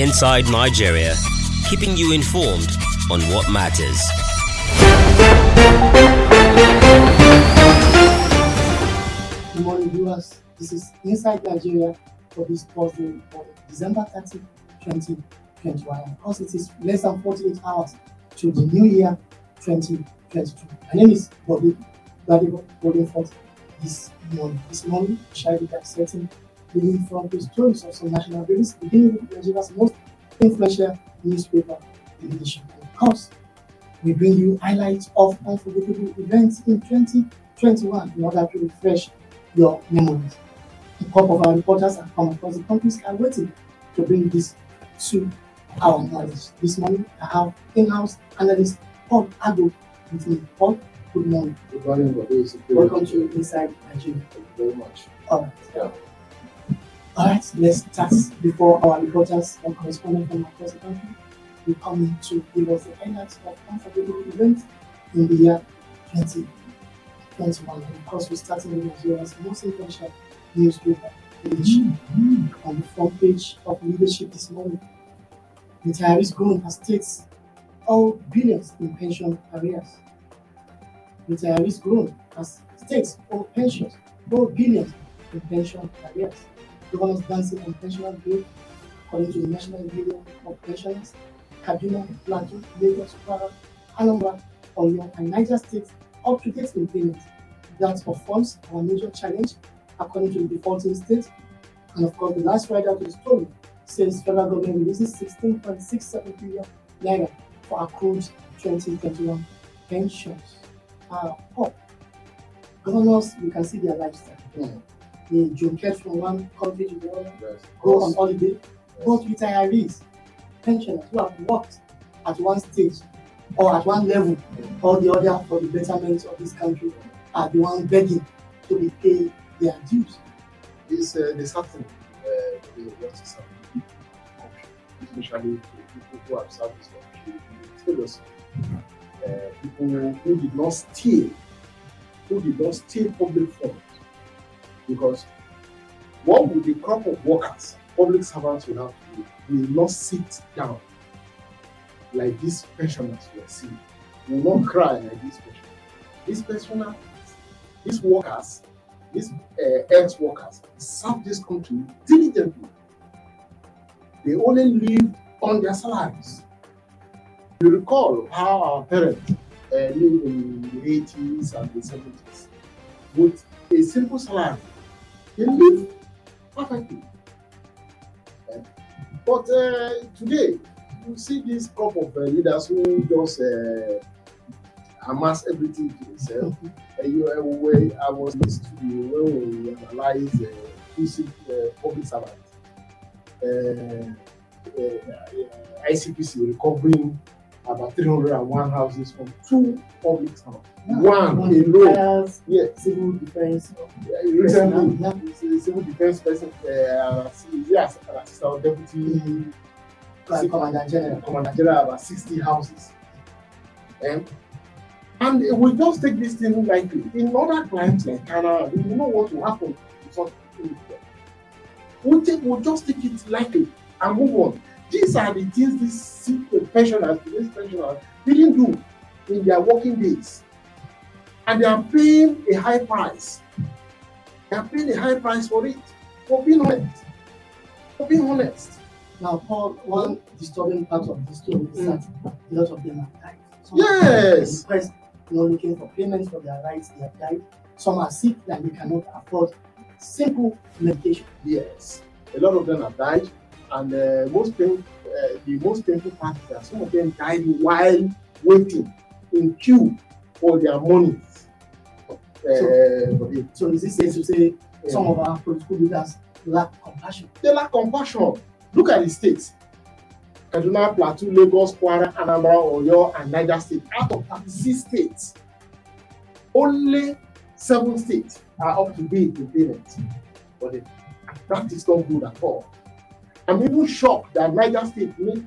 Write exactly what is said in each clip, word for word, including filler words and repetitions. Inside Nigeria, keeping you informed on what matters. Good morning, viewers. This is Inside Nigeria for this Thursday report, December thirtieth, twenty twenty-one. Of course, it is less than forty-eight hours to the new year twenty twenty-two. My name is Bobby Ford. This morning, this morning, we shall be accepting reading from the stories of some national release, beginning with Nigeria's most influential newspaper, The Leadership. Of course, we bring you highlights of unforgettable events in twenty twenty-one in order to refresh your memories. A couple of our reporters have come across the countries are waiting to bring this to our knowledge. This morning, I have in-house analyst Paul Agbo with me. Paul, good morning. Good morning, welcome to Inside Nigeria. Thank you very much. All right. Yeah. All right, let's start before our reporters and correspondents from across the country will come in to give us the highlights of unforgettable events in the year twenty twenty-one. And of course, we're starting with Nigeria's most influential newspaper, Leadership. Mm-hmm. On the front page of Leadership this morning, retirees grown as states owe billions in pension arrears. Retirees grown as states owe pensions, owe billions in pension arrears. Governors dancing on pensioners' bill, according to the National Union of Pensioners. Kaduna, Plateau, Lagos, Kwara, Anambra, Oyo, and Niger states up to date in payments. That performs our major challenge, according to the defaulting state. And of course, the last rider to the story says federal government releases sixteen point six seven billion naira for accrued twenty twenty-one pensions. Uh, oh, governors, you can see their lifestyle. Yeah. They junket from one country to the other, yes, go on holiday. Yes. Both retirees, pensioners who have worked at one stage or at one level or the other for the betterment of this country are the ones begging to be paid their dues. It's uh, disheartening uh, to what is happening, especially to people who have served this country seriously. Uh, people who did not steal, who did not steal public funds. Because what would the crop of workers, public servants will have to do, will not sit down like these pensioners were seeing, will not cry like these pensioners. These pensioners, these workers, these uh, ex-workers serve this country diligently. They only live on their salaries. You recall how our parents uh, lived in the eighties and the seventies with a simple salary. They live perfectly. Yeah. But uh, today, you see this crop of uh, leaders who just uh, amass everything to themselves. uh, you, uh, when I was in the studio when we analyzed uh, uh, public servants, uh, uh, I C P C recovering about three hundred one houses from two public towns. Yeah. One, one alone. Yeah. Civil defense. Yeah, recently, yeah. Yeah. Civil defense person, uh, yes, assistant deputy mm-hmm. commander general, commander general, about sixty houses. Um, and we just take this thing lightly. In other climes like Ghana, we know what will happen to such people. We'll, take, we'll just take it lightly and move on. These are the things these pensioners, these pensioners didn't do in their working days. And they are paying a high price. They are paying a high price for it, for being honest. For being honest. Now, Paul, one disturbing part of this story is that a lot of them have died. Some yes! Some are depressed, you know, looking for payments for their rights, they have died. Some are sick and they cannot afford simple medication. Yes. A lot of them have died. And uh, most pain, uh, the most painful part is that some of them died while waiting in queue for their money. Uh, so, so is this safe to say yeah. some of our political leaders lack compassion? They lack compassion. Look at the states: Kaduna, Plateau, Lagos, Kwara, Anambra, Oyo, and Niger State. Out of thirty-six states, only seven states are up to date with payments. But they, that is not good at all. I'm even shocked that Niger State made,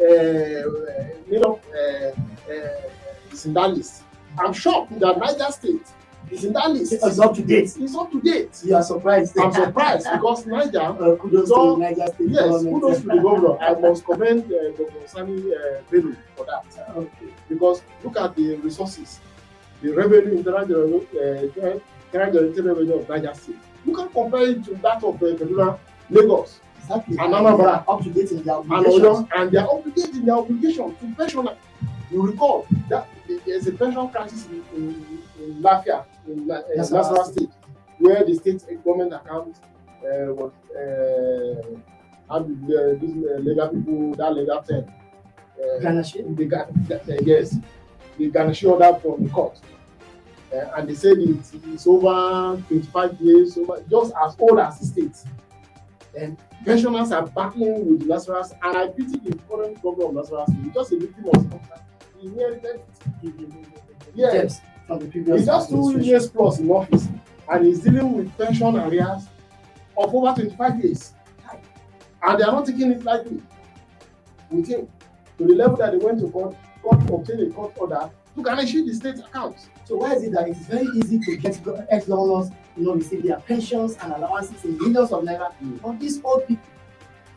uh, made up uh, uh, is in that list. I'm shocked that Niger State It's in that list. It's up to date. It's up to date. You are surprised. I'm surprised because Niger. Uh, kudos so, to Niger State. Yes, kudos to the governor. I must commend Doctor uh, Sani uh, Bello for that. Uh, okay. Because look at the resources, the revenue, internal generated revenue of Niger State. You can compare it to that of Kaduna, uh, Lagos. Exactly. And Anambra. Up to date in their obligations. And they are up to date in their obligation to pensioners. You recall that there's a pension crisis in, in, in Lafia, in Nasarawa State, where the state government account uh, was uh, and uh, these uh, legal people that legal term. Uh, Garnishing? They got uh, yes, they garnished order from the court, uh, and they said it, it's over twenty-five years, over just as old as the state. And pensioners are battling with Nasarawa, and I pity the current government of Nasarawa. It's just a victim of circumstances. Yes, from the previous. He's just two years plus in office, and he's dealing with pension arrears of over twenty-five years, and they are not taking it lightly with him to the level that they went to court, court to obtain a court order to garnish the state accounts. So why is it that it is very easy to get ex-governors, you know, receive their pensions and allowances in millions of naira from these old people?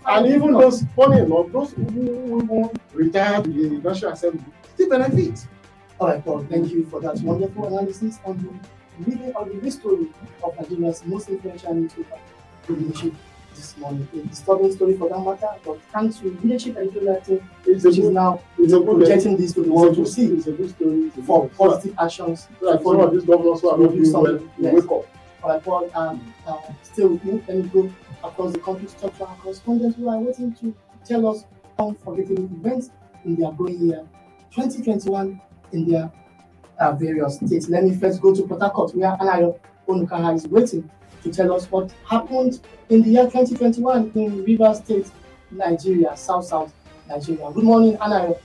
And even those, funny enough, those who retire to the National Assembly still benefit. All right, Paul, thank you for that wonderful analysis on the reading of the history of Nigeria's most influential newspaper, Leadership, this morning. A disturbing story for that matter, but thanks to Leadership editorial team, which good, is now projecting this to the world to see it's a good story, it's a for good positive story. Actions. Right, for some of these governors who are not doing well, yes. Wake up. All right, Paul, um, uh, still with you, let me go across the country, structural correspondents who are waiting to tell us unforgettable events in their growing year twenty twenty-one in their uh, various states. Let me first go to Port Harcourt, where Anayo Onukah is waiting to tell us what happened in the year twenty twenty-one in Rivers State, Nigeria, South South Nigeria. Good morning, Anayo.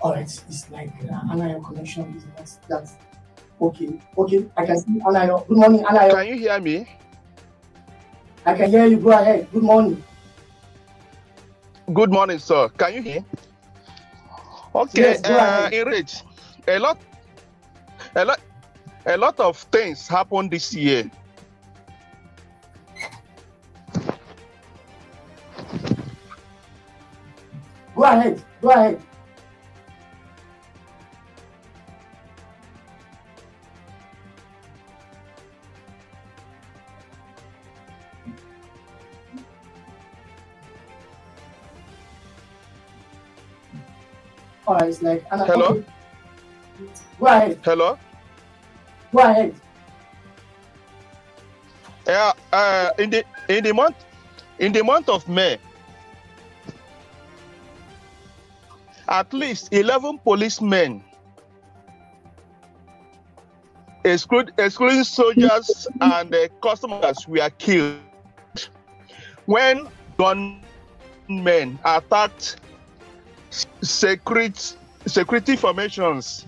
All right, it's like uh, Anayo connection is not that. Okay, okay, I can see Anayo. Good morning, Anayo. Can you hear me? I can hear you. Go ahead. Good morning. Good morning, sir. Can you hear? Okay, yes, uh, Enrich, a lot, a lot, a lot of things happened this year. Go ahead. Go ahead. Oh, it's like, and hello. Okay. Go ahead. Hello. Go ahead. Yeah, uh, uh, in the in the month in the month of May, at least eleven policemen, excluding, excluding soldiers and uh, customers, were killed when gunmen attacked Secret, security formations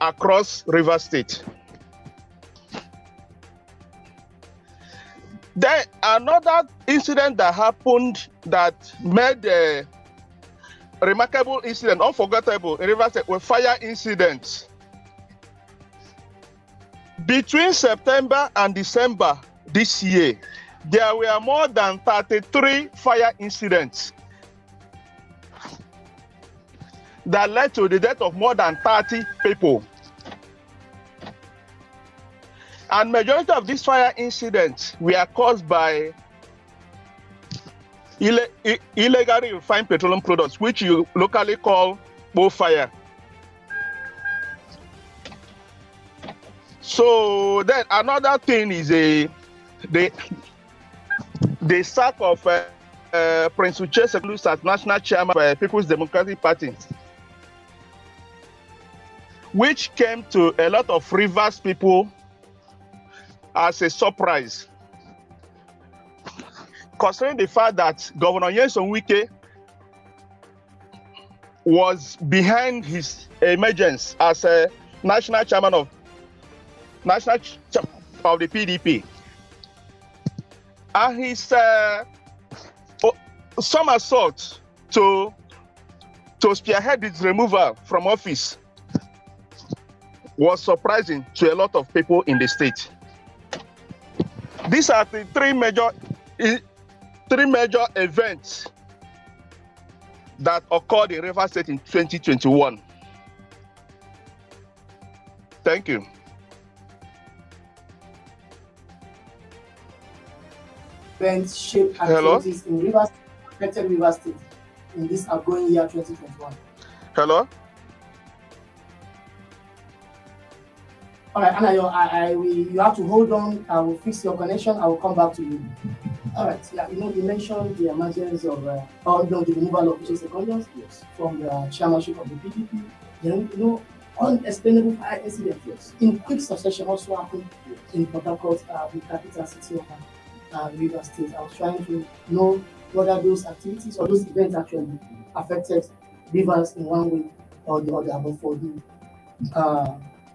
across Rivers State. Then another incident that happened that made a remarkable incident, unforgettable in Rivers State, were fire incidents. Between September and December this year, there were more than thirty-three fire incidents that led to the death of more than thirty people. And majority of these fire incidents were caused by ille- I- illegally refined petroleum products, which you locally call bonfire. So then another thing is a, the, the sack of uh, uh, Prince Uche Secondus as national chairman of uh, People's Democratic Party, which came to a lot of Rivers people as a surprise, considering the fact that Governor Nyesom Wike was behind his emergence as a national chairman of national ch- of the P D P, and his uh, somersault to to spearhead its removal from office was surprising to a lot of people in the state. These are the three major, three major events that occurred in Rivers State in twenty twenty-one. Thank you. Events shaped activities in Rivers affected Rivers State in this outgoing year twenty twenty-one. Hello. All right, Anayo, I, I, we, you have to hold on. I will fix your connection. I will come back to you. All right, yeah, you know, you mentioned the emergence of, uh, or no, the removal of Uche Secondus, yes, from the chairmanship of the P D P. You know, unexplainable fire incident, yes, in quick succession also happened in Port Harcourt, uh, the capital city of uh, Rivers State. I was trying to know whether those activities or those events actually affected Rivers in one way or the other, but for the uh,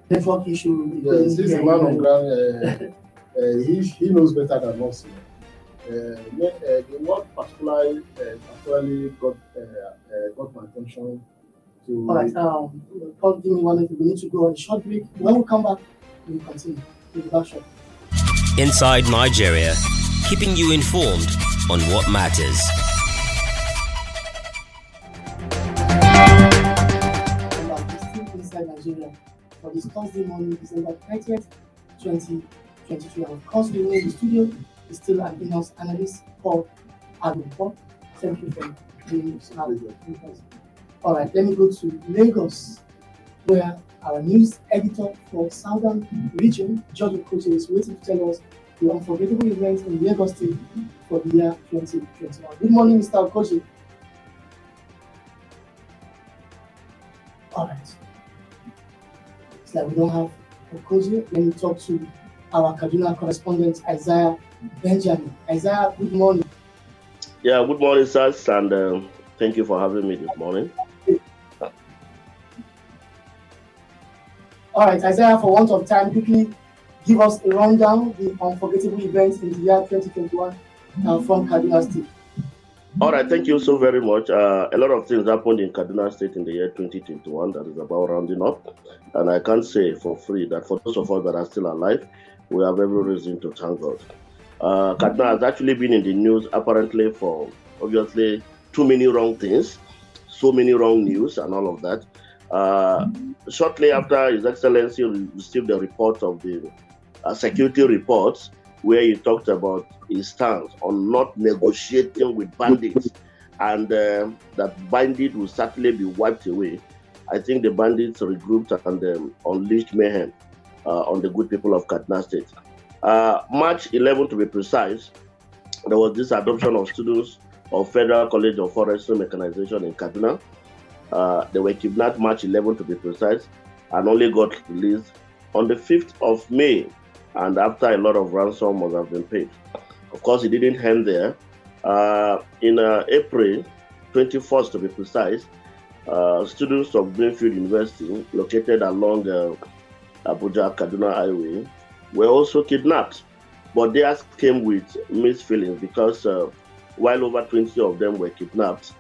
network issue. Yes, he's a man on ground. Uh, uh, he, he knows better than us. Uh, uh, the one particularly, uh, particularly got uh, uh, got my attention to. All right, um, Paul, give me one minute. We need to go on a short break. When we come back, we'll continue with the workshop. Inside Nigeria, keeping you informed on what matters. Still inside Nigeria for this Thursday morning, December thirtieth, twenty twenty-two. Of course, we in the studio. Is still an in-house analyst, Paul Agbo. Thank you for being with. All right, let me go to Lagos, where our news editor for Southern Region, George Okoje, is waiting to tell us the unforgettable events in Lagos State for the year twenty twenty-one. Good morning, Mister Okoje. All right. So that we don't have Okoje, let me talk to our Kaduna correspondent, Isaiah Benjamin. Isaiah, good morning. Yeah, good morning, sir, and uh, thank you for having me this morning. All right, Isaiah, for want of time, quickly give us a rundown of the unforgettable events in the year twenty twenty-one uh, from Kaduna State. All right, thank you so very much. Uh, a lot of things happened in Kaduna State in the year twenty twenty-one, that is about rounding up. And I can say for free that for those of us that are still alive, we have every reason to thank God. Uh, Kaduna has actually been in the news apparently for, obviously, too many wrong things, so many wrong news and all of that. Uh, shortly after His Excellency received the report of the uh, security reports, where he talked about his stance on not negotiating with bandits and uh, that bandits will certainly be wiped away. I think the bandits regrouped and um, unleashed mayhem uh, on the good people of Kaduna State. Uh, March eleventh, to be precise, there was this adoption of students of Federal College of Forestry Mechanization in Kaduna. Uh, they were kidnapped March eleventh, to be precise, and only got released on the fifth of May. And after a lot of ransom must have been paid. Of course, it didn't end there. Uh, in uh, April twenty-first, to be precise, uh, students of Greenfield University, located along uh, Abuja-Kaduna Highway, were also kidnapped. But theirs came with mixed feelings because uh, while over twenty of them were kidnapped,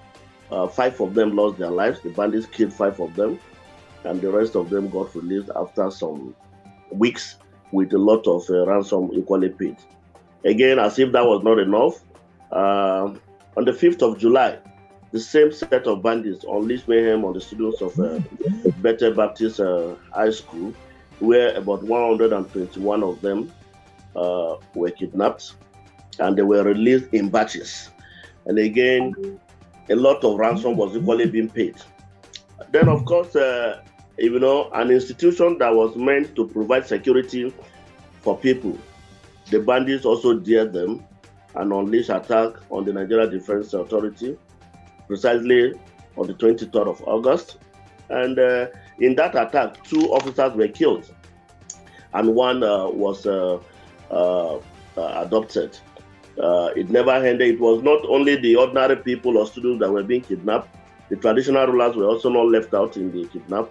uh, five of them lost their lives. The bandits killed five of them, and the rest of them got released after some weeks, with a lot of uh, ransom equally paid. Again, as if that was not enough, uh, on the fifth of July, the same set of bandits unleashed mayhem on the students of uh, Bethel Baptist uh, High School, where about one hundred twenty-one of them uh, were kidnapped, and they were released in batches. And again, a lot of ransom was equally being paid. Then, of course, uh, you know, an institution that was meant to provide security for people. The bandits also dared them and unleashed attack on the Nigeria Defense Authority, precisely on the twenty-third of August. And uh, in that attack, two officers were killed and one uh, was uh, uh, uh, adopted. Uh, it never ended. It was not only the ordinary people or students that were being kidnapped. The traditional rulers were also not left out in the kidnap.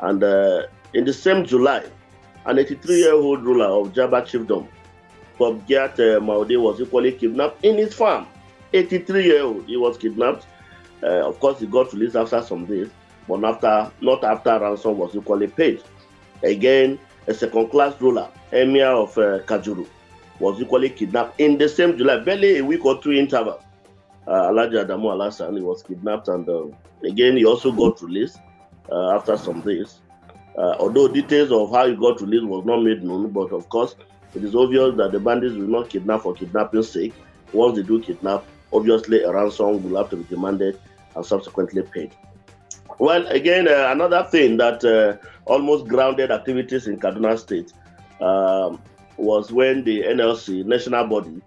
And uh, in the same July, an eighty-three-year-old ruler of Jaba Chiefdom, Bobgiat uh, Maude, was equally kidnapped in his farm. eighty-three-year-old, he was kidnapped. Uh, of course, he got released after some days, but after, not after ransom was equally paid. Again, a second-class ruler, Emir of uh, Kajuru, was equally kidnapped in the same July, barely a week or two interval. Uh, Alhaji Adamu Alasan, he was kidnapped, and uh, again, he also got released uh, after some days. Uh, although details of how he got released was not made known, but of course, it is obvious that the bandits will not kidnap for kidnapping's sake. Once they do kidnap, obviously a ransom will have to be demanded and subsequently paid. Well, again, uh, another thing that uh, almost grounded activities in Kaduna State um, was when the N L C, national body,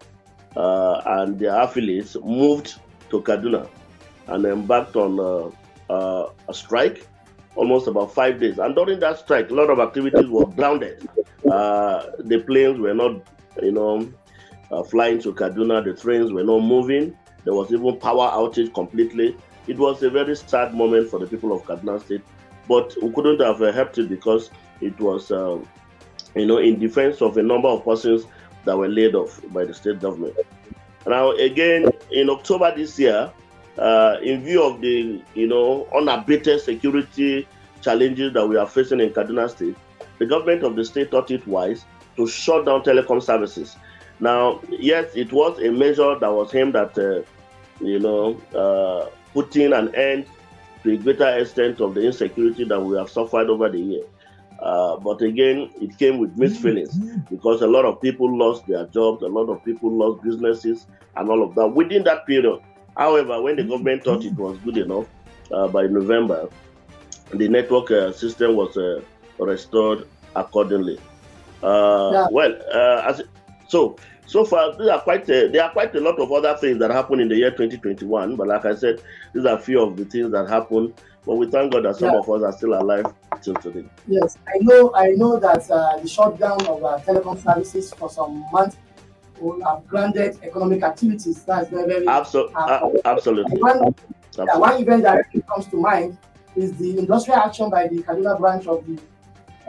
uh, and their affiliates moved to Kaduna and embarked on uh, uh, a strike, almost about five days. And during that strike, a lot of activities were grounded. Uh, the planes were not, you know, uh, flying to Kaduna. The trains were not moving. There was even power outage completely. It was a very sad moment for the people of Kaduna State, but we couldn't have helped it because it was, uh, you know, in defense of a number of persons that were laid off by the state government. Now, again, in October this year, uh, in view of the, you know, unabated security challenges that we are facing in Kaduna State, the government of the state thought it wise to shut down telecom services. Now, yes, it was a measure that was aimed at, uh, you know, uh, putting an end to a greater extent of the insecurity that we have suffered over the year. Uh, but again, it came with mixed feelings because a lot of people lost their jobs, a lot of people lost businesses and all of that within that period. However, when the government thought it was good enough, uh, by November, the network uh, system was uh, restored accordingly. Uh, yeah. Well, uh, as, so So far, these are quite a, there are quite a lot of other things that happened in the year twenty twenty-one. But like I said, these are few of the things that happened. But we thank God that some yeah. of us are still alive till today. Yes, I know. I know that uh, the shutdown of uh, telecom services for some months will have grounded economic activities. That's very, very Absol- uh, absolutely. One, absolutely. Yeah, one event that really comes to mind is the industrial action by the Kaduna branch of the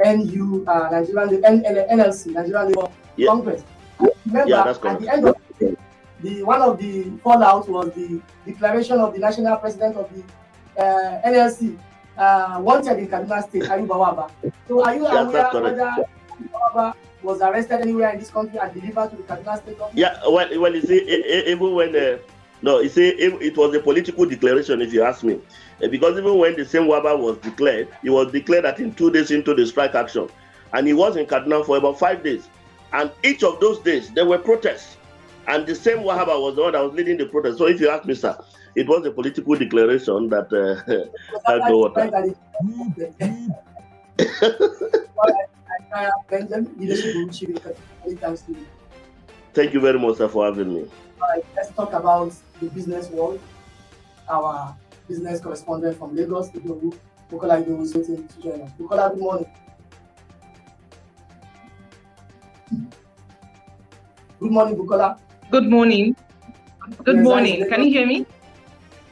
N U uh, Nigerian N L C Nigerian Labor yeah. Congress. Remember, yeah, that's correct. At the end of the day, the, one of the fallouts was the declaration of the national president of the uh, N L C uh, wanted in Kaduna State, Kayu Bawaba. So are you yes, aware whether Bawaba was arrested anywhere in this country and delivered to the Kaduna State government? Yeah, well, well, you see, even when, uh, no, you see, it was a political declaration, if you ask me. Because even when the same Bawaba was declared, it was declared that in two days into the strike action. And he was in Kaduna for about five days. And each of those days, there were protests. And the same Wahaba was the one that was leading the protest. So if you ask me, sir, it was a political declaration that... Uh, I know what I... Thank you very much, sir, for having me. All right, let's talk about the business world. Our business correspondent from Lagos, Bukola Dogu, is waiting to join us. Bukola, good morning. Good morning, Bukola. Good morning. Good yes, morning. Can you hear me?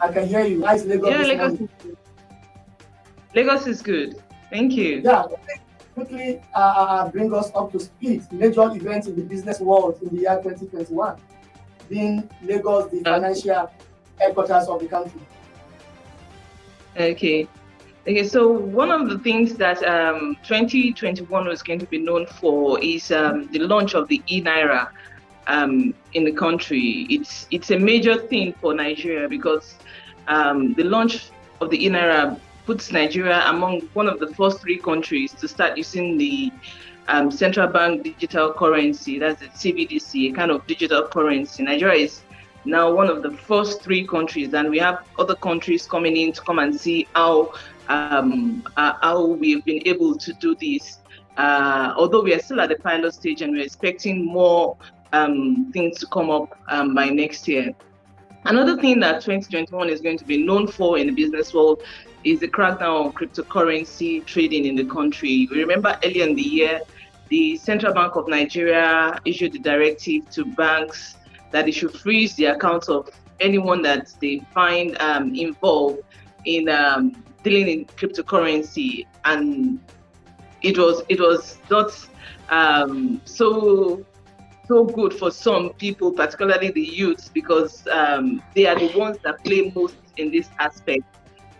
I can hear you. Nice Lagos. Yeah, Lagos. Is Lagos is good. Thank you. Yeah. Quickly, uh, bring us up to speed. Major events in the business world in the year twenty twenty-one, being Lagos, the uh, financial headquarters of the country. Okay. Okay, so one of the things that um, twenty twenty-one was going to be known for is um, the launch of the e-Naira um, in the country. It's it's a major thing for Nigeria because um, the launch of the e-Naira puts Nigeria among one of the first three countries to start using the um, Central Bank digital currency, that's the C B D C, a kind of digital currency. Nigeria is now one of the first three countries, and we have other countries coming in to come and see how Um, uh, how we've been able to do this. Uh, although we are still at the pilot stage and we're expecting more um, things to come up um, by next year. Another thing that twenty twenty-one is going to be known for in the business world is the crackdown on cryptocurrency trading in the country. We remember earlier in the year, the Central Bank of Nigeria issued a directive to banks that they should freeze the accounts of anyone that they find um, involved in um, dealing in cryptocurrency, and it was it was not um, so so good for some people, particularly the youths, because um, they are the ones that play most in this aspect.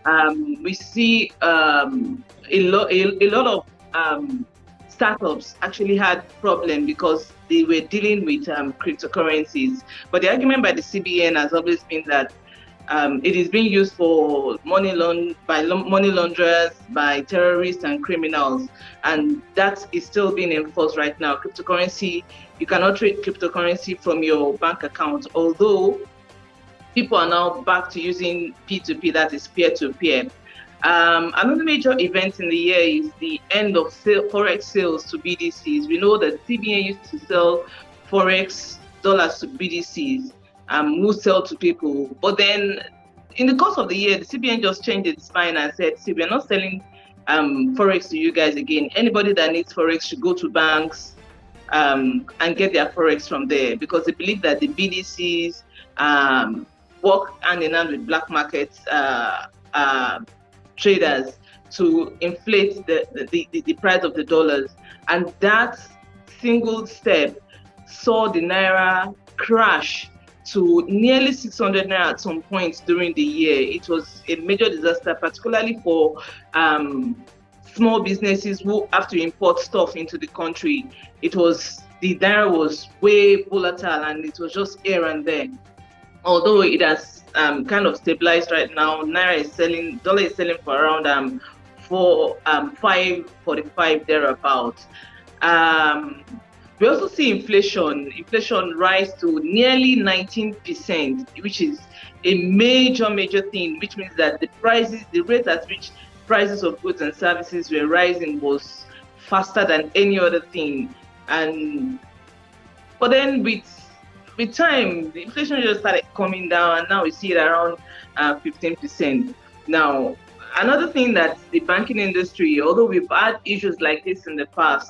Um, we see um, a, lo a, a lot of um, startups actually had problem because they were dealing with um, cryptocurrencies. But the argument by the C B N has always been that um, it is being used for money laund by la money launderers, by terrorists and criminals, and that is still being enforced right now. Cryptocurrency, you cannot trade cryptocurrency from your bank account, although people are now back to using P two P, that is peer-to-peer. Um, another major event in the year is the end of sale, forex sales to B D Cs. We know that C B N used to sell forex dollars to B D Cs, um, who sell to people. But then, in the course of the year, the C B N just changed its mind and said, "See, we are not selling um, forex to you guys again. Anybody that needs forex should go to banks um, and get their forex from there," because they believe that the B D Cs Um, work hand in hand with black market uh, uh, traders to inflate the, the, the, the price of the dollars. And that single step saw the Naira crash to nearly six hundred Naira at some point during the year. It was a major disaster, particularly for um, small businesses who have to import stuff into the country. It was, the Naira was way volatile and it was just here and there. Although it has um, kind of stabilized right now, Naira is selling, dollar is selling for around um, four, um, five forty-five thereabouts. Um, we also see inflation. Inflation rise to nearly nineteen percent, which is a major, major thing. Which means that the prices, the rate at which prices of goods and services were rising was faster than any other thing. And but then with With time, the inflation just started coming down, and now we see it around uh, fifteen percent. Now, another thing that the banking industry, although we've had issues like this in the past,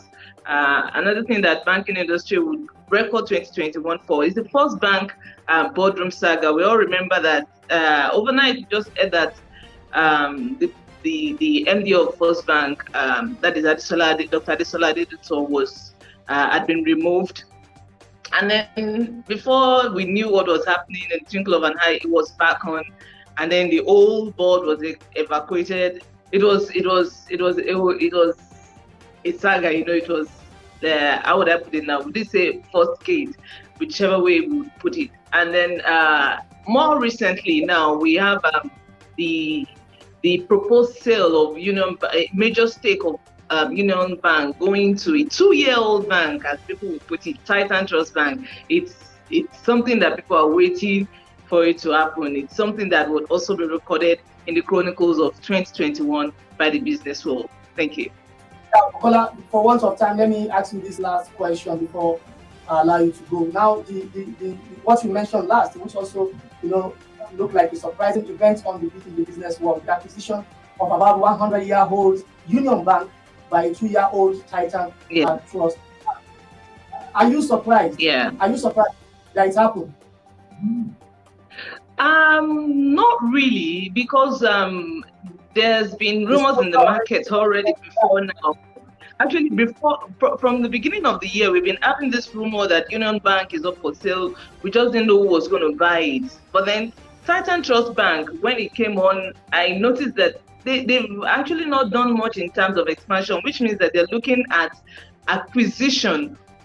uh, another thing that banking industry would record twenty twenty-one for is the First Bank uh, boardroom saga. We all remember that uh, overnight, we just heard that um, the, the, the M D of First Bank, um, that is Adesola, Doctor Adesola Adedato, was uh, had been removed. And then before we knew what was happening, in the twinkle of an eye, it was back on. And then the old board was evacuated. It was, it was, it was, it was, it was a saga, you know, it was, uh, how would I put it now? Would they say first gate, whichever way we put it. And then uh, more recently now, we have um, the the proposed sale of Union, a major stake of Um, Union Bank going to a two-year-old bank, as people would put it, Titan Trust Bank. It's it's something that people are waiting for it to happen. It's something that would also be recorded in the chronicles of twenty twenty-one by the business world. Thank you. Now, Bukola, for once of time, let me ask you this last question before I allow you to go. Now, the, the, the what you mentioned last, which also you know looked like a surprising event on the, the business world, the acquisition of about one hundred year old Union Bank by a two-year-old Titan yeah. Trust. Are you surprised? Yeah. Are you surprised that it happened? Um, not really, because um, there's been rumors in the market already before now. Actually, before from the beginning of the year, we've been having this rumor that Union Bank is up for sale. We just didn't know who was going to buy it. But then Titan Trust Bank, when it came on, I noticed that They, they've actually not done much in terms of expansion, which means that they're looking at acquisition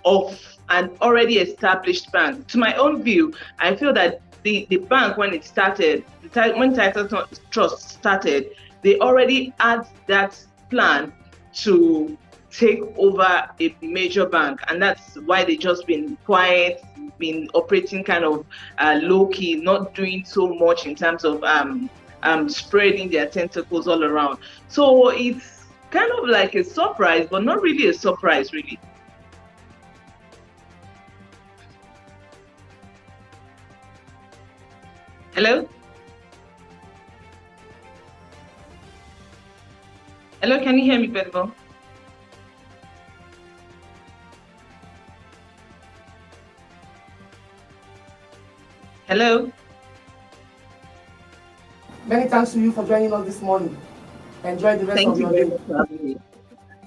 of an already established bank. To my own view, I feel that the, the bank, when it started, the, when Titan Trust started, they already had that plan to take over a major bank. And that's why they've just been quiet, been operating kind of uh, low-key, not doing so much in terms of um, Um, spreading their tentacles all around. So it's kind of like a surprise, but not really a surprise, really. Hello? Hello, can you hear me, Pedro? Hello? Many thanks to you for joining us this morning. Enjoy the rest Thank of you your day.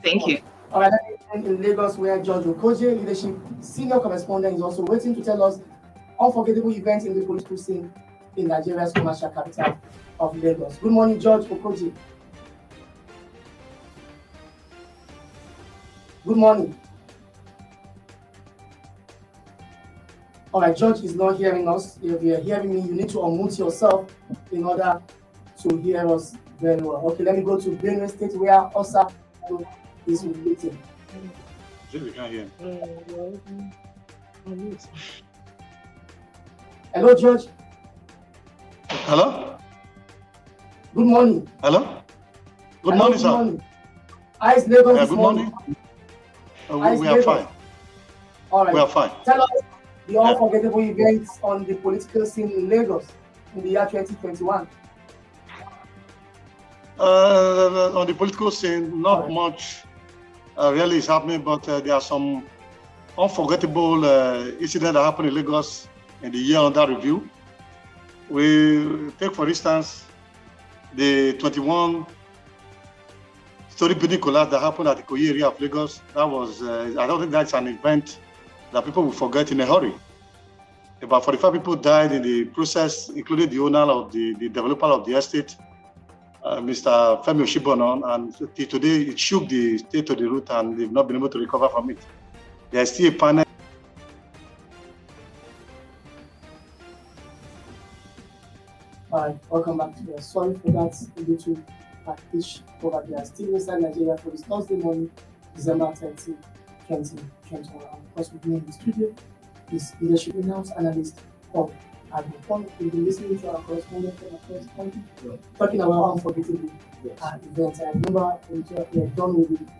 Thank you. All right, let me, and in Lagos, where George Okoje, Leadership senior correspondent, is also waiting to tell us unforgettable events in the political scene in Nigeria's commercial capital of Lagos. Good morning, George Okoje. Good morning. All right, George is not hearing us. If you're hearing me, you need to unmute yourself in order to hear us very well. Okay, let me go to Benue State, where Osa is waiting. We can't hear. Hello, George. Hello. Good morning. Hello. Good Hello, morning, good sir. Morning. Ice Lagos. Yeah, good morning. morning. Uh, we, we are fine. All right. We are fine. Tell us the unforgettable yeah. events on the political scene in Lagos in the year twenty twenty-one. Uh, on the political scene, not right. much uh, really is happening, but uh, there are some unforgettable uh, incidents that happened in Lagos in the year under review. We take, for instance, the twenty-one story building collapse that happened at the Koyi area of Lagos. That was, uh, I don't think that's an event that people will forget in a hurry. About forty-five people died in the process, including the owner of the, the developer of the estate, uh, Mister Femi Oshibonon, and till today it shook the state to the root and they've not been able to recover from it. There's still a panel. All right, welcome back to the sorry for that YouTube package over there. Still inside Nigeria for this Thursday morning, December thirtieth, twenty twenty-one. Of course, with me in the studio is Leadership in-house analyst Paul Agbo. We'll be listening to our correspondent from across the country, talking about unforgettable uh, events. I remember we are done with the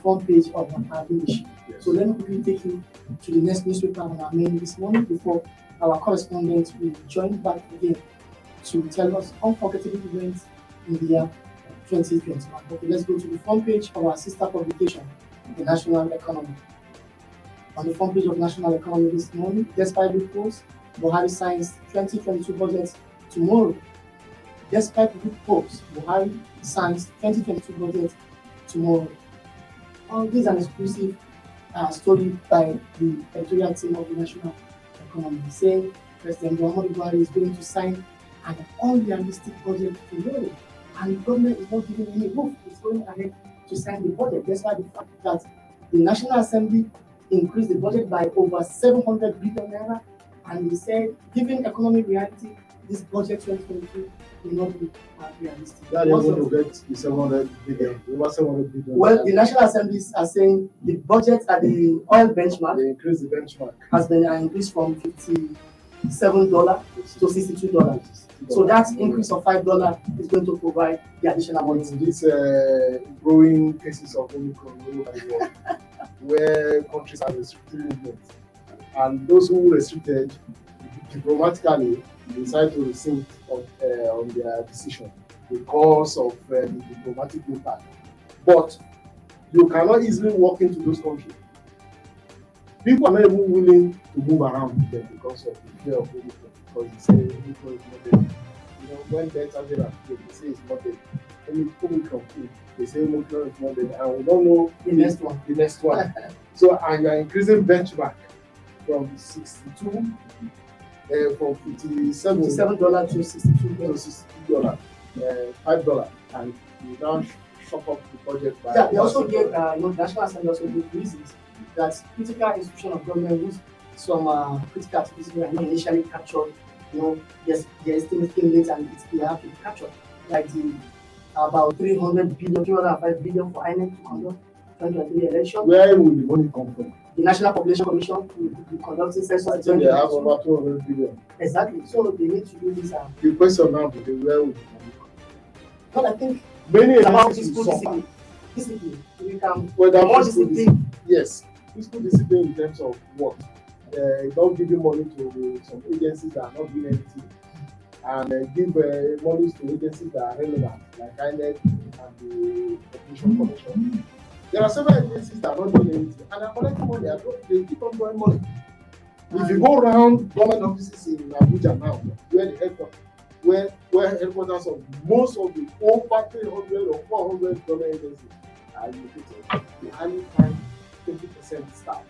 front page of our Leadership. Yes. So let me quickly take you to the next newspaper on our main this morning before our correspondent will join back again to tell us unforgettable events in the year twenty twenty-one. Okay, let's go to the front page of our sister publication, the National Economy. On the front page of National Economy this morning, despite reports, Buhari signs twenty twenty-two budget tomorrow. Despite reports, Buhari signs twenty twenty-two budget tomorrow. Oh, this is an exclusive uh, story by the editorial team of the National Economy, saying President Muhammadu Buhari is going to sign an unrealistic budget tomorrow, and the government is not giving any move. It's going ahead to sign the budget. That's why the fact that the National Assembly increased the budget by over seven hundred billion naira, and they said, given economic reality, this budget twenty twenty-two will not be realistic. That also, they want to get the seven hundred billion. Over seven hundred billion. Well, the National Assemblies are saying the budget at the oil benchmark, they increased the benchmark, has been increased from fifty-seven dollars to sixty-two dollars. So that increase of five dollars is going to provide the additional money. In these uh, growing cases of Omicron all over the world, where countries are restricting movement, and those who restricted diplomatically decide to rescind of, uh, on their decision because of uh, the diplomatic impact. But you cannot easily walk into those countries. People are not even willing to move around with them because of the fear of Omicron. Because they say Omicron is not there. You know, when they tell them they say it's not there. I mean, Omicron, they say Omicron is not there. And we don't know the next one. The next one. So, and you are increasing benchmark from sixty-two, uh, from fifty-seven, fifty-seven dollars to sixty-two to sixty-two dollars, uh, five dollars, and you now shop up the budget by. Yeah, they also gave uh, you know, National Assembly also gave reasons that critical institution of government with some uh, critical activities were not initially captured, you know, yes, the estimates came late and it's, they have to be captured. Like the about three hundred billion, three hundred five billion for I N E T to conduct twenty twenty-three election. Where will the money come from? The National Population Commission will be conducting census. They have over two hundred billion. Exactly, so they need to do this. Uh, the question now is where will the money come from? Well, I think many it's about fiscal discipline. Discipline. We can well, more discipline. discipline. Yes. Fiscal discipline in terms of what? Uh, don't give you money to some agencies that are not doing anything, and uh, give uh, money to agencies that are relevant, like I N E T and the Population Commission. Mm-hmm. There are several agencies that are not doing anything, and are collecting money. They keep on drawing money. Mm-hmm. If you go around government offices in Abuja now, where the headquarters, where where headquarters of most of the over three hundred or four hundred government agencies are located, you hardly find twenty percent staff.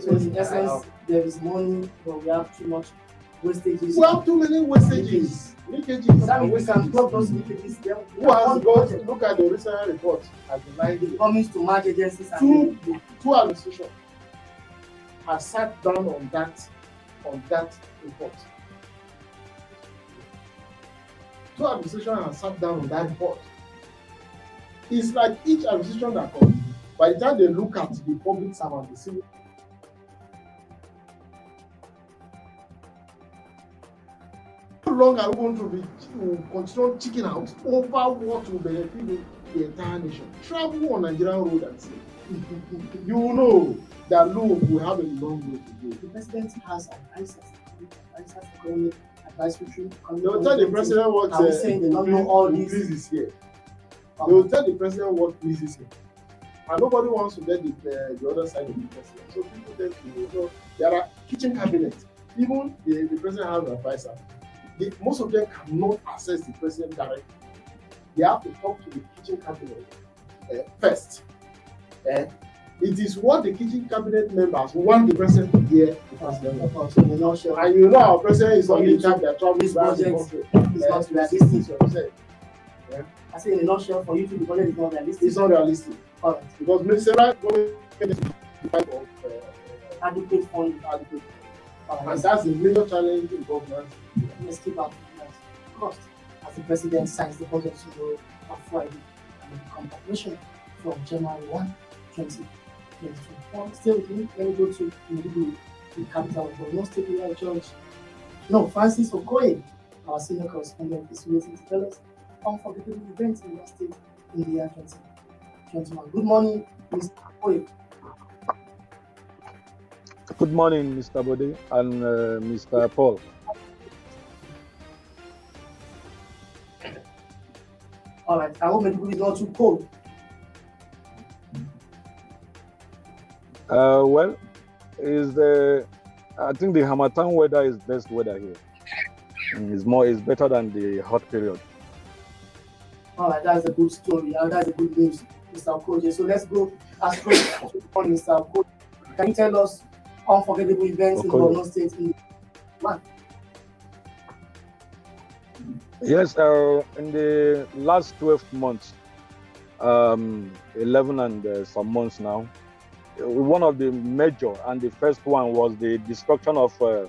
So in essence, there is money, but we have too much wastages. We have too many wastages. Leakages. That means we can drop those leakages. Who has got, look at the recent report at the line. It comes to market agencies. Two, two administrations have sat down on that, on that report. Two administrations have sat down on that report. It's like each administration that comes, by the time they look at the public servant, they see. How long are we going to be uh, continue checking out over what will benefit the, the entire nation? Travel on Nigerian road and see. You will know that Logo will have a long way to go. The president has advisors, advisors, economic advisory. They will tell the president what. I'm uh, saying they don't know all these. Is here. They will tell the president what please is here. And nobody wants to get the, uh, the other side of the president. So people tend to know there are kitchen cabinets. Even the, the president has an advisor. They, most of them cannot access the president directly. They have to talk to the kitchen cabinet uh, first. Uh, it is what the kitchen cabinet members want the president to hear. The president uh, uh, so not sure. And you know our president is on the time that travels around the country. It's uh, not realistic. Yeah. I say in a nutshell, for you to be budget is not realistic. It's not realistic. All right. Because ministerial government is the type of uh, adequate funding. Adequate. All right. And that's the major challenge in government. Let's keep our cost as the president signs the budget tomorrow on Friday and will become operational from January first, twenty twenty-one. Still with me, let me go to Maiduguri, the capital of Borno State Area George. No, Francis Okoye, our senior correspondent, is waiting to tell us unforgettable events in Borno State in the year twenty twenty-one. Good morning, Mister Okoye. Good morning, Mister Bode and uh, Mister Paul. All right, I hope Maiduguri is not too cold. Uh, well, is the I think the Harmattan weather is best weather here. It's more, it's better than the hot period. All right, that's a good story. That's a good news, Mister Okoje. So let's go as for Mister Okoje. Can you tell us unforgettable events in Borno State in one? Yes, uh, in the last twelve months, um, eleven and uh, some months now, one of the major and the first one was the destruction of uh,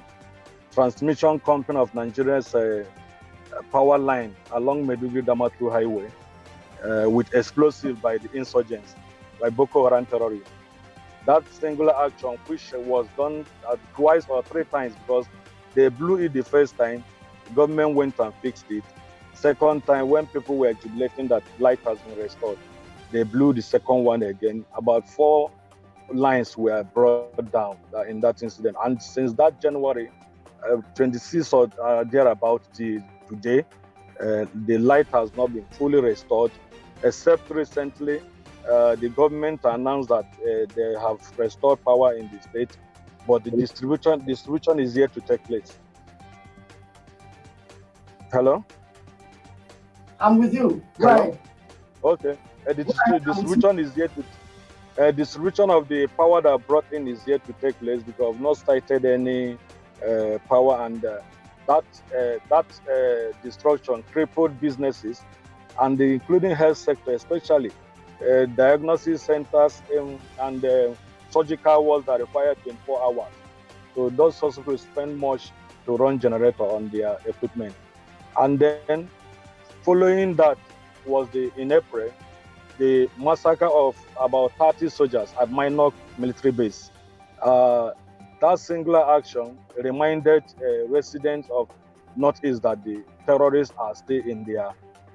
transmission company of Nigeria's uh, power line along Maiduguri-Damaturu Highway uh, with explosive by the insurgents, by Boko Haram terrorists. That singular action, which was done uh, twice or three times because they blew it the first time. Government went and fixed it. Second time, when people were jubilating that light has been restored, they blew the second one again. About four lines were brought down in that incident. And since that January uh, twenty-sixth or uh, thereabout the, today, uh, the light has not been fully restored, except recently uh, the government announced that uh, they have restored power in the state, but the distribution, distribution is yet to take place. Hello? I'm with you. Hello? Right. Okay. Uh, the distri- distribution is yet to t- uh, distribution of the power that brought in is yet to take place because I've not cited any uh, power, and uh, that uh, that uh, destruction crippled businesses and the including health sector, especially uh, diagnosis centers um, and uh, surgical wards that require twenty-four hours. So those hospitals spend much to run generator on their equipment. And then, following that was the in April, the massacre of about thirty soldiers at Minok military base. Uh, that singular action reminded uh, residents of Northeast that the terrorists are still in their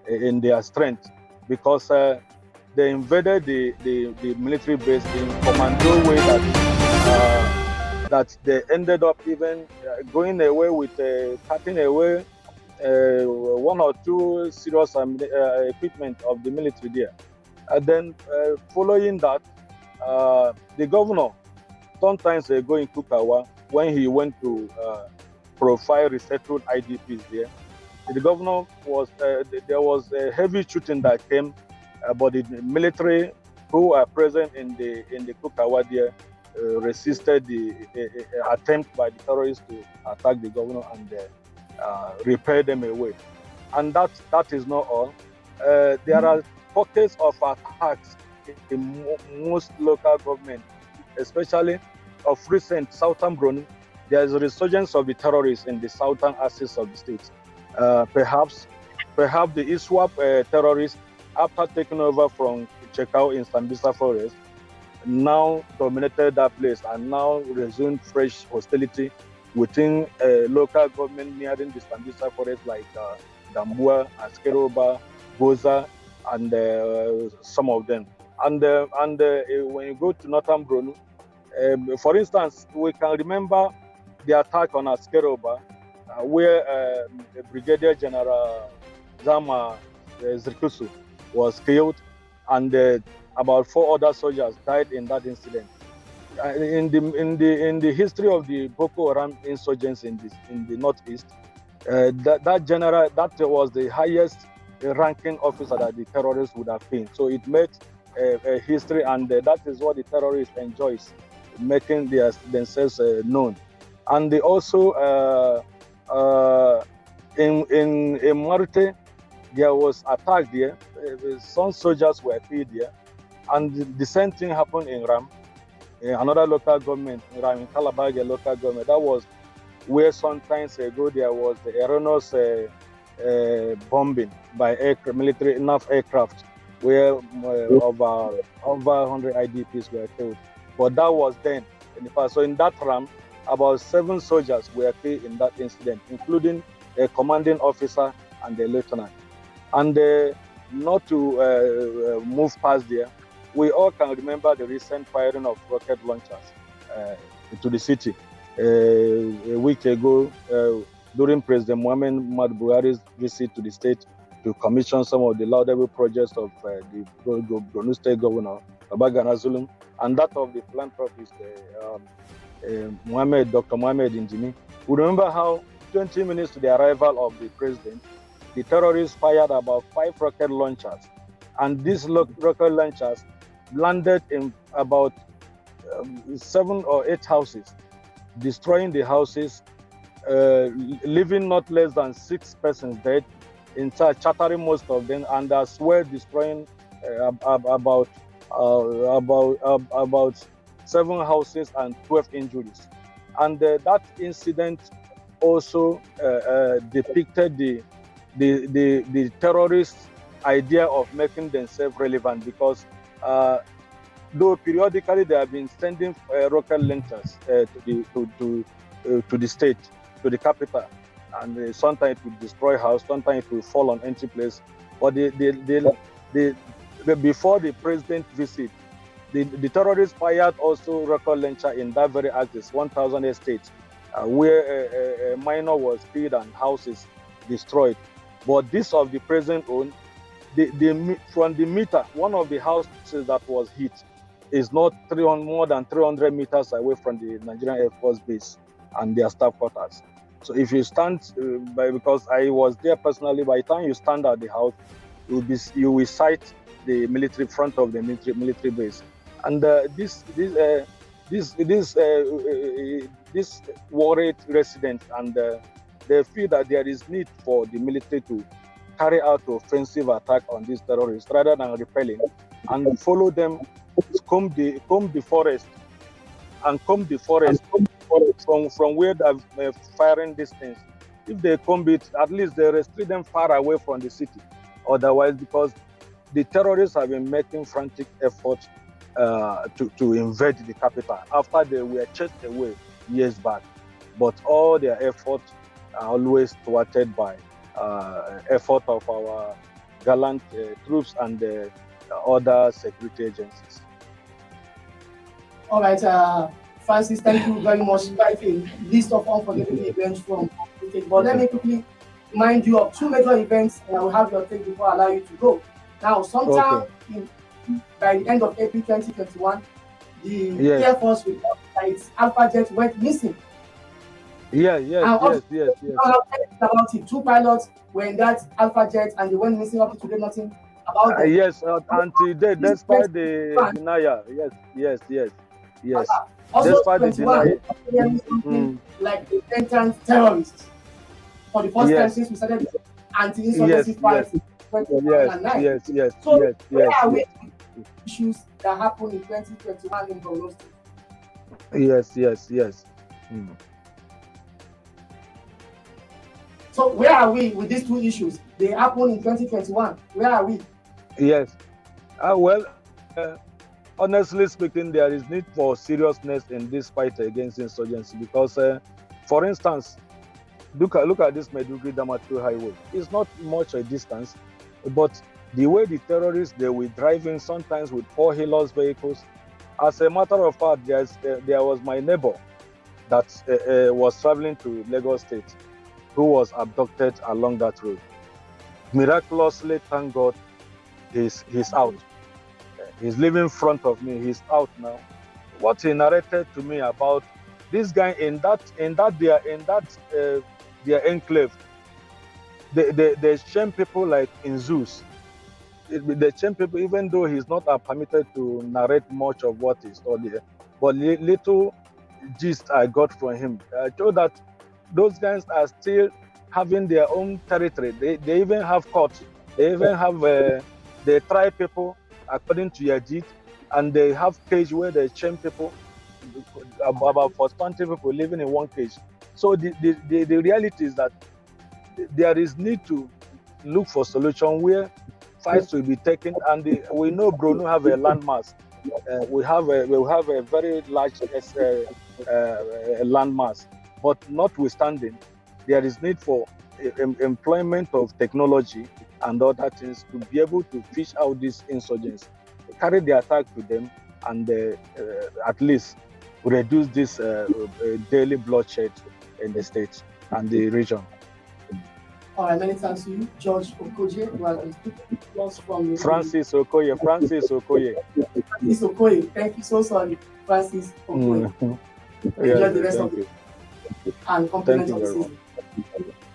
in their strength because uh, they invaded the, the, the military base in commando way that uh, that they ended up even going away with uh, cutting away. Uh, one or two serious um, uh, equipment of the military there. And then uh, following that, uh, the governor, sometimes they go in Kukawa, when he went to uh, profile resettled I D Ps there, the governor was, uh, there was a heavy shooting that came uh, but the military who are present in the in the Kukawa there uh, resisted the uh, uh, attempt by the terrorists to attack the governor and uh, uh, repel them away. And that that is not all. Uh, there are pockets of attacks in most local government, especially of recent southern Brunei. There is a resurgence of the terrorists in the southern axis of the state. Uh, perhaps, perhaps the I S W A P uh, terrorists, after taking over from Chekau in Sambisa Forest, now dominated that place and now resumed fresh hostility within uh, local government nearing the Sambisa Forest, like uh, Dambua, Askira Uba, Boza, and uh, some of them. And uh, and uh, when you go to northern Brunei, um, for instance, we can remember the attack on Askira Uba, uh, where uh, Brigadier General Zama uh, Zirkusu was killed, and uh, about four other soldiers died in that incident. Uh, in the in the in the history of the Boko Haram insurgents in the in the northeast, uh, that that general that was the highest ranking officer that the terrorists would have been. So it made uh, a history, and uh, that is what the terrorists enjoys, making their, themselves uh, known. And they also uh, uh, in in in Marte, there was attack there. Some soldiers were killed there, and the same thing happened in Ram, in another local government, in Ram, in Kalabaga local government. That was where some times ago there was the erroneous uh, uh, bombing by air, military enough aircraft, where uh, over over one hundred I D Ps were killed. But that was then in the past. So in that Ram, about seven soldiers were killed in that incident, including a commanding officer and a lieutenant. And uh, not to uh, move past there, we all can remember the recent firing of rocket launchers uh, into the city uh, a week ago uh, during President Muhammadu Buhari's visit to the state to commission some of the laudable projects of uh, the Borno State Governor, Baba Gana Zulum, and that of the philanthropist uh, um, Uh, Mohammed, Doctor Mohammed Indimi. We remember how twenty minutes to the arrival of the president, the terrorists fired about five rocket launchers, and these lo- rocket launchers landed in about um, seven or eight houses, destroying the houses, uh, leaving not less than six persons dead, in shattering most of them, and as well destroying uh, ab- about uh, about ab- about. seven houses and twelve injuries. And uh, that incident also uh, uh, depicted the, the the the terrorists' idea of making themselves relevant, because uh, though periodically they have been sending uh, rocket launchers uh, to the to to, uh, to the state, to the capital, and uh, sometimes it will destroy house, sometimes it will fall on empty place. But the the the, the, the before the president visit, The, the terrorists fired also rocket launcher in that very axis, one thousand estate, uh, where a, a minor was killed and houses destroyed. But this of the present own, the, the, from the meter, one of the houses that was hit is not more than three hundred meters away from the Nigerian Air Force Base and their staff quarters. So if you stand, uh, by, because I was there personally, by the time you stand at the house, you will, be, you will sight the military front of the military, military base. And uh, this this uh, this this, uh, uh, this worried residents, and uh, they feel that there is need for the military to carry out offensive attack on these terrorists rather than repelling, and follow them, comb the comb the forest, and comb the forest from from where they're firing these things. If they comb it, at least they restrict them far away from the city. Otherwise, because the terrorists have been making frantic efforts Uh, to, to invade the capital after they were chased away years back. But all their efforts are always thwarted by uh, effort of our gallant uh, troops and the uh, other security agencies. All right, uh, Francis, thank you very much. A list of unforgettable events from the take. But let me quickly remind you of two major events, and I will have your take before I allow you to go. Now, sometime okay. in By the end of April twenty twenty-one, the yes. Air Force report that its Alpha jet went missing. Yeah, yeah, yes, yes, yes. About it. Two pilots were in that Alpha jet and they went missing up to today. Nothing about uh, it. Yes, uh, until today, despite the denial. Yes, yes, yes, yes. Also, despite the denial. Mm. Like the entrance terrorists. For the first yes. time since we started this anti-insurgency yes, policy. Yes, yes, yes, yes. So, yes, where yes, are we yes. issues that happened in twenty twenty-one in Borno State? Yes, yes, yes. Mm. So where are we with these two issues? They happened in twenty twenty-one. Where are we? Yes. Uh, well, uh, honestly speaking, there is need for seriousness in this fight against insurgency because, uh, for instance, look at, look at this Maiduguri-Damaturu highway. It's not much a distance, but the way the terrorists, they were driving sometimes with four-wheelers vehicles. As a matter of fact, there's, uh, there was my neighbor that uh, uh, was traveling to Lagos State, who was abducted along that road. Miraculously, thank God, he's, he's out. He's living in front of me, he's out now. What he narrated to me about this guy in that in that their in that uh, their enclave, they, they they shame people like in zoos. They shame people, even though he's not permitted to narrate much of what he told here. But little gist I got from him, I told that those guys are still having their own territory. They they even have courts. They even have, uh, they try people according to Yajid, and they have cage where they chain people, about for twenty people living in one cage. So the, the, the, the reality is that there is need to look for solution where fights will be taken. And the, we know Bruno have a landmass. Uh, we have a, we have a very large uh, uh, landmass. But notwithstanding, there is need for um, employment of technology and other things to be able to fish out these insurgents, carry the attack to them, and uh, uh, at least reduce this uh, uh, daily bloodshed in the state and the region. All right, many thanks to you, George Okoje. You are speaking to us from Francis Okoye. Francis Okoye. Francis Okoye. Thank you so much, Francis Okoye. Mm-hmm. Enjoy yeah, the rest of you. And complement of the season.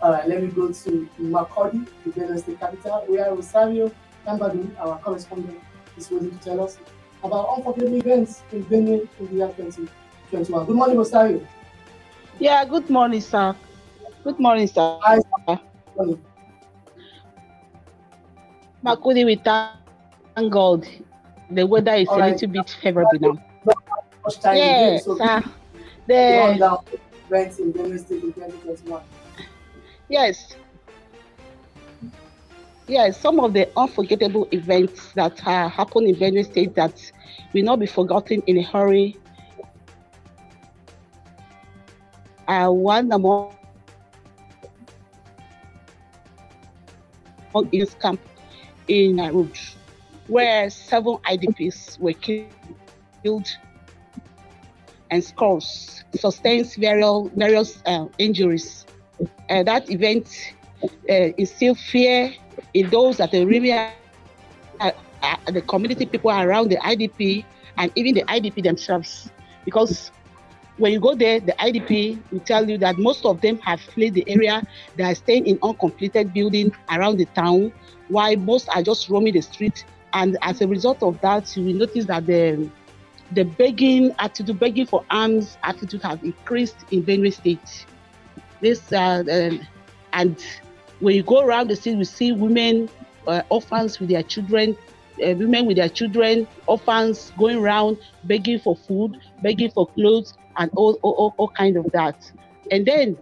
All right, let me go to Makurdi, the Benue State capital, where Rosario Tambadu, our correspondent, is willing to tell us about unfortunate events in Benue in the year twenty twenty-one. Good morning, Rosario. Yeah, good morning, sir. Good morning, sir. Hi, sir. Good morning. Makurdi, we thank God. The weather is All a right. little bit favorable now. Yeah, again, so sir. The... rents in Benue State in twenty twenty-one. Yes. Yes, some of the unforgettable events that uh, happen in Benue State that will not be forgotten in a hurry are one among this camp in Aruj, where seven I D Ps were killed and scores sustains various, various uh, injuries. Uh, that event uh, is still fear in those that the really are, are, are the community people around the I D P and even the I D P themselves. Because when you go there, the I D P will tell you that most of them have fled the area. They are staying in uncompleted buildings around the town, while most are just roaming the street. And as a result of that, you will notice that the The begging attitude, begging for arms attitude has increased in Benue State. This uh, uh, and when you go around the city, we see women, uh, orphans with their children, uh, women with their children, orphans going around begging for food, begging for clothes, and all all, all kind of that. And then,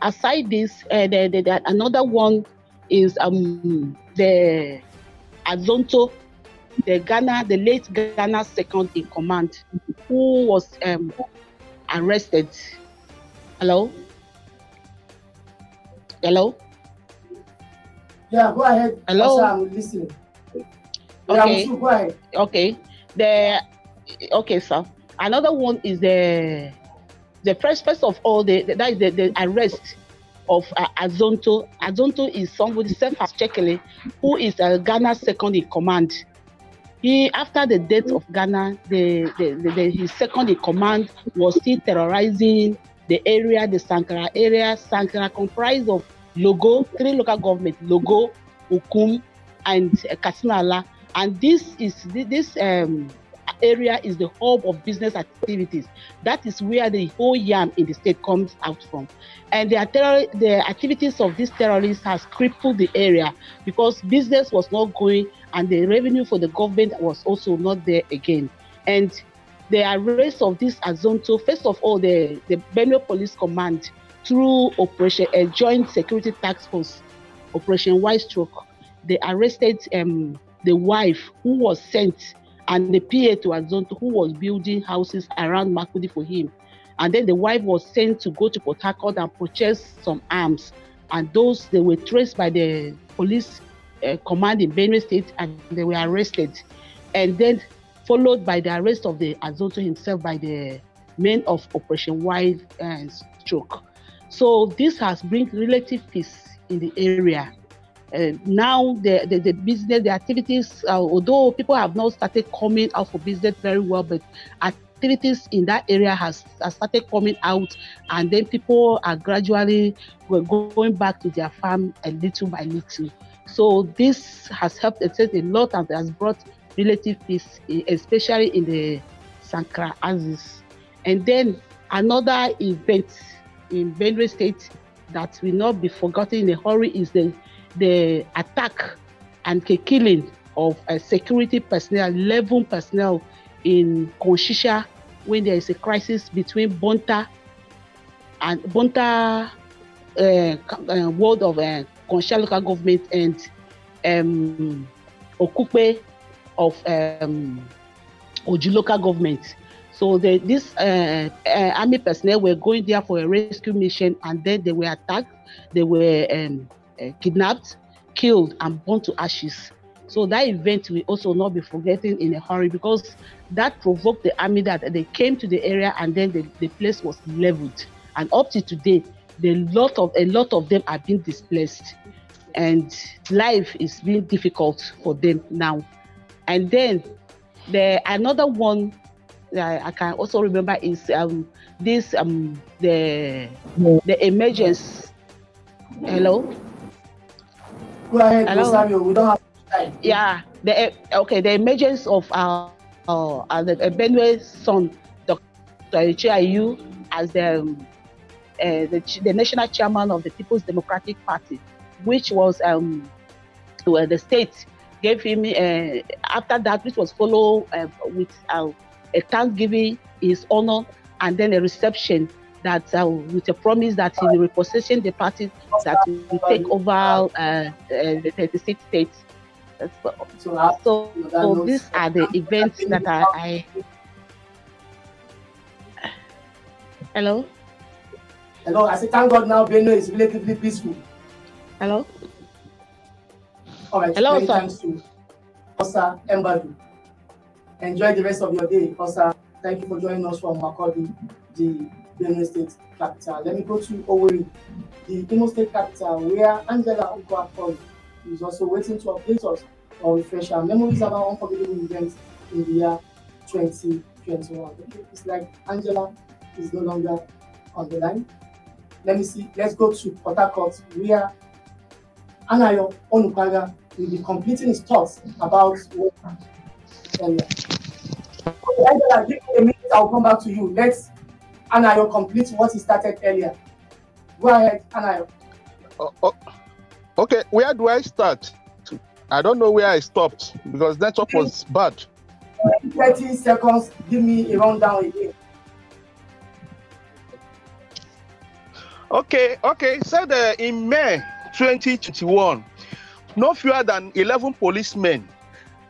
aside this, uh, the, the, the, another one is um, the Azonto. The Ghana, the late Ghana second in command, who was um, arrested. Hello? Hello? Yeah, go ahead. Hello? I'm listening. Okay. Yeah, go ahead. Okay. The, okay, sir. Another one is the the first, first of all, the, the, that is the, the arrest of uh, Azonto. Azonto is somebody, Cephas Chekele, who is uh, Ghana second in command. He, after the death of Ghana, the, the, the, the, his second in command was still terrorizing the area, the Sankera area. Sankera comprised of Logo, three local governments, Logo, Ukum, and uh, Katsina-Ala. And this is this um, area is the hub of business activities. That is where the whole yam in the state comes out from. And the, terror, the activities of these terrorists has crippled the area because business was not going and the revenue for the government was also not there again. And the arrest of this Azonto, first of all, the, the Benue Police Command through Operation a Joint Security Task Force, Operation Wide Stroke, they arrested um, the wife who was sent and the P A to Azonto who was building houses around Makurdi for him. And then the wife was sent to go to Port Harcourt and purchase some arms. And those, they were traced by the police uh, command in Benue State and they were arrested. And then followed by the arrest of the Azonto himself by the men of Operation Wide uh, Stroke. So this has brought relative peace in the area. Uh, now the, the, the business, the activities, uh, although people have not started coming out for business very well, but activities in that area has, has started coming out, and then people are gradually were going back to their farm a little by little. So this has helped a lot and has brought relative peace, especially in the Sankera axis. And then another event in Benue State that will not be forgotten in a hurry is the, the attack and killing of uh, security personnel, eleven personnel in Konshisha when there is a crisis between Bonta and Bonta uh, uh, world of uh, Konshisha local government and um, Okupe of um, Oju local government. So the, this uh, uh, army personnel were going there for a rescue mission, and then they were attacked, they were um, uh, kidnapped, killed, and burned to ashes. So that event will also not be forgotten in a hurry because that provoked the army that they came to the area, and then the, the place was leveled. And up to today, the lot of a lot of them are being displaced, and life is being difficult for them now. And then the another one that I can also remember is um, this um, the the emergence. Hello. Go ahead, Hello? We don't have time. Yeah. The okay. The emergence of our uh, uh, the uh, Benue son, Doctor Chiayu, as the, um, uh, the the national chairman of the People's Democratic Party, which was um to, uh, the state gave him uh, after that, which was followed uh, with. Uh, a thanksgiving in his honor, and then a reception that uh, with a promise that he will reposition the party that will take over uh, uh, the thirty-six states. So, so, so these are the events that I... I... Hello? Hello, I say thank God now Benue is relatively peaceful. Hello? All right, hello, many sir. Thanks to Osa Embadu. Enjoy the rest of your day, Osa. Thank you for joining us from Makurdi, the Benue State capital. Let me go to Owerri, the Imo State capital, where Angela Okoye is also waiting to update us or refresh our memories about unforgettable events in the year twenty twenty-one. It's like Angela is no longer on the line. Let me see. Let's go to Port Harcourt, where Anayo Onukah will be completing his thoughts about what happened. Okay, Angela, give me a minute, I'll come back to you. Let's Anayo complete what he started earlier. Go ahead, Anayo. Oh, oh. Okay, where do I start? I don't know where I stopped because network was bad. thirty seconds, give me a rundown again. Okay, okay. So the, in May twenty twenty-one, no fewer than eleven policemen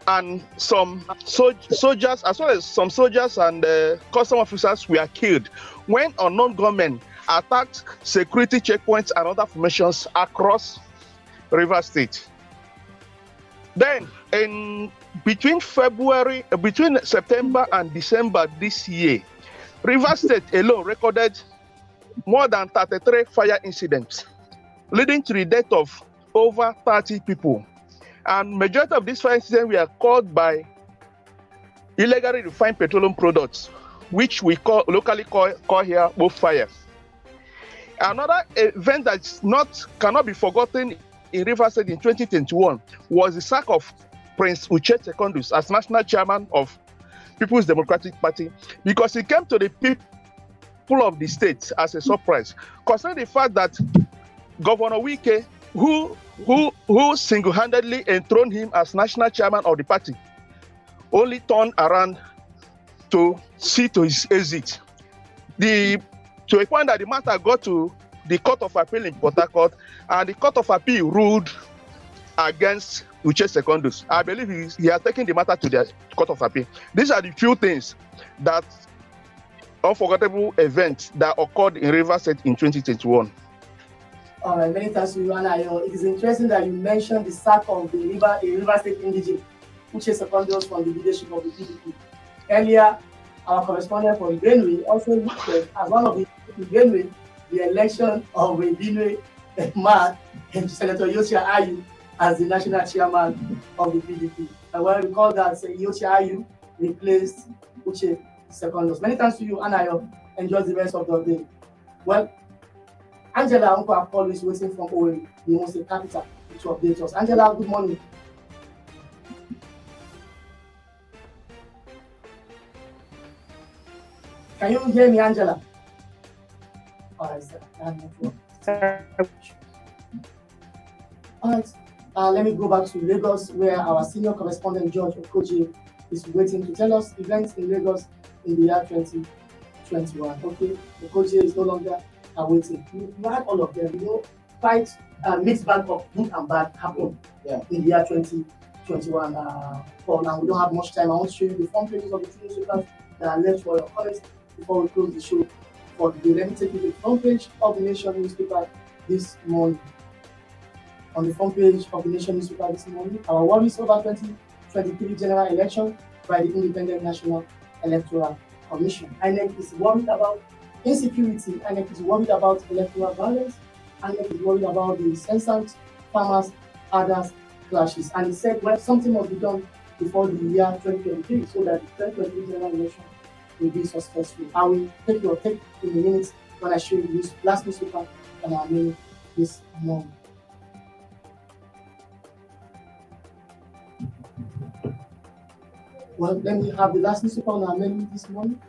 and some so- soldiers, as well as some soldiers and uh, custom officers were killed when unknown gunmen attacked security checkpoints and other formations across Rivers State. Then, in between February, between September and December this year, Rivers State alone recorded more than thirty-three fire incidents, leading to the death of over thirty people. And majority of these fire incidents were caused by illegally refined petroleum products, which we call locally call, call here both fires. Another event that is not cannot be forgotten in Rivers State in twenty twenty-one was the sack of Prince Uche Secondus as national chairman of People's Democratic Party, because he came to the people of the state as a surprise, concerning the fact that Governor Wike, who who who single-handedly enthroned him as national chairman of the party, only turned around to see to his exit. The to a point that the matter got to the Court of Appeal in Port Harcourt, and the Court of Appeal ruled against Uche Secondus. I believe he, he has taken the matter to the Court of Appeal. These are the few things that unforgettable events that occurred in Rivers State in twenty twenty-one. All right, many thanks to you, Anayo. It is interesting that you mentioned the sack of the River, the Rivers State indigent, Uche Secondus, from the leadership of the P D P. Earlier, our correspondent from Benue also looked at, as one of the Benue, the election of Benue man and Senator Yosha Ayu as the national chairman of the P D P. I will recall that Yosha Ayu replaced Uche Secondus. Many thanks to you, Anayo. Enjoy the rest of your day. Well, Angela Onukah Paul is waiting from Owerri, the Owerri capital, to update us. Angela, good morning. Can you hear me, Angela? All right, sir. I have no problem. All right. Uh, let me go back to Lagos, where our senior correspondent, George Okoje, is waiting to tell us events in Lagos in the year twenty twenty-one. Okay, Okoje is no longer awaiting. You had all of them. You know, quite a mixed bag of good and bad happened yeah. in the year twenty twenty-one. Uh, for now, we don't have much time. I want to show you the front pages of the two newspapers that are left for your comments before we close the show for the day. Let me take you to the front page of the Nation newspaper this morning. On the front page of the Nation newspaper this morning, our worries over twenty twenty-three general election by the Independent National Electoral Commission. I N E T is worried about insecurity. I N E T is worried about electoral violence. I N E T is worried about the incessant farmers, others, clashes. And it said, well, something must be done before the year twenty twenty-three so that the twenty twenty-three general election will be successful. I will take your take in a minute when I show you this last newspaper and I mean this morning. Well, then we have the last newspaper on our menu this morning.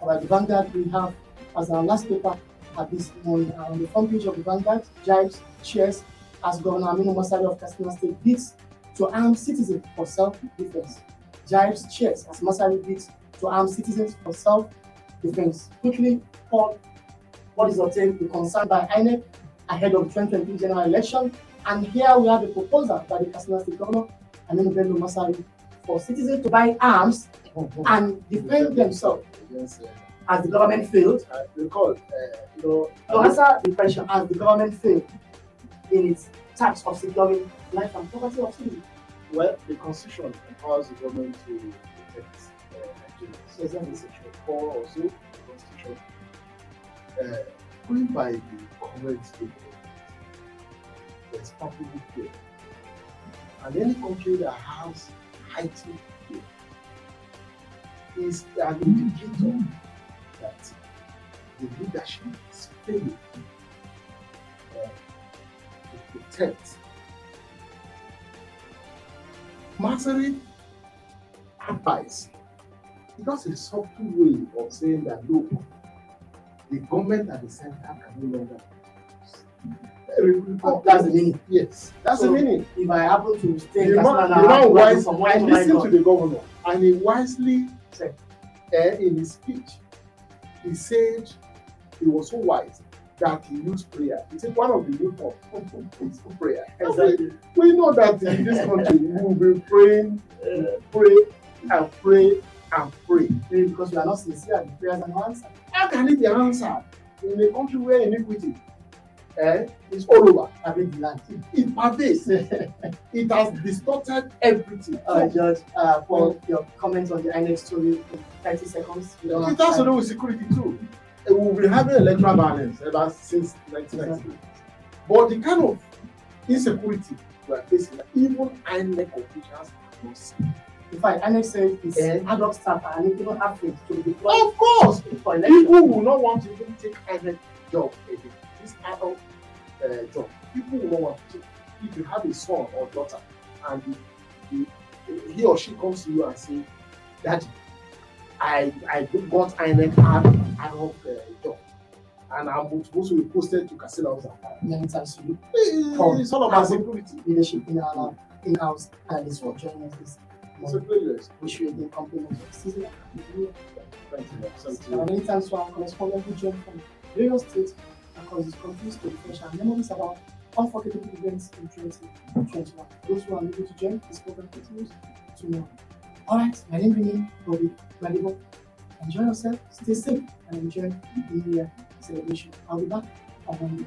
All right, the Vanguard we have as our last paper at this morning. And on the front page of the Vanguard, Jibes cheers as Governor Aminu Masari of Katsina State bids to arm citizens for self-defense. Jibes cheers as Masari bids to arm citizens for self-defense. Quickly, Paul, what is obtained to concern by I N E C ahead of twenty twenty-three general election? And here we have a proposal by the Katsina State Governor Aminu Masari for citizens to buy arms and defend themselves yes, yes. as the government failed. I recall, uh, you know, to answer the question, as the government failed in its task of securing life and property of citizens. Well, the Constitution empowers the government to protect Nigerians. Uh, exactly. Section four also, the Constitution, uh, going by the current state, there's public fear. And any country that has heightened fear is an indicator that the leadership is failing uh, to protect. Masari advice, it was a subtle way of saying that look, the government at the center can no longer. Oh, that's the meaning. Yes, that's so the meaning. If I happen to stay, you know, wise. I listened to the governor, and he wisely said uh, in his speech, he said he was so wise that he used prayer. He said one of the root of prayer. Exactly. We, we know that in this country we will be praying, pray and pray and pray, pray because we are not sincere. The prayers are not answered. How can it be answered in a country where iniquity? Eh, it's all over. I mean, the land. It pervades. It has distorted everything. Uh, Judge, uh, for mm-hmm. your comments on the I N E T story in thirty seconds. It has to do with security too. It will be having electoral violence ever since nineteen ninety-eight. Exactly. But the kind of insecurity we are facing, even I N E T officials cannot see. In fact, I N E T says it's an ad hoc staff and it even have to be deployed. Of course! People will not want to even take I N E T job again. Adult uh, job. people will not want to. If you have a son or daughter and he, he, he or she comes to you and says, Daddy, I, I got I N E T ad, ad hoc uh, job, and I'm supposed to be posted to Casilla House. It's all about security. Leadership in our in house, and it's for joining us this morning. We should be compliment of Cecilia. Thank you. Many times for our correspondent who joined from various states across this country to refresh our memories about unforgettable events in twenty twenty-one. Those who are able to join this program continues tomorrow. All right, my name is Bobby Ford. Enjoy yourself, stay safe, and enjoy the New Year celebration. I'll be back on Monday.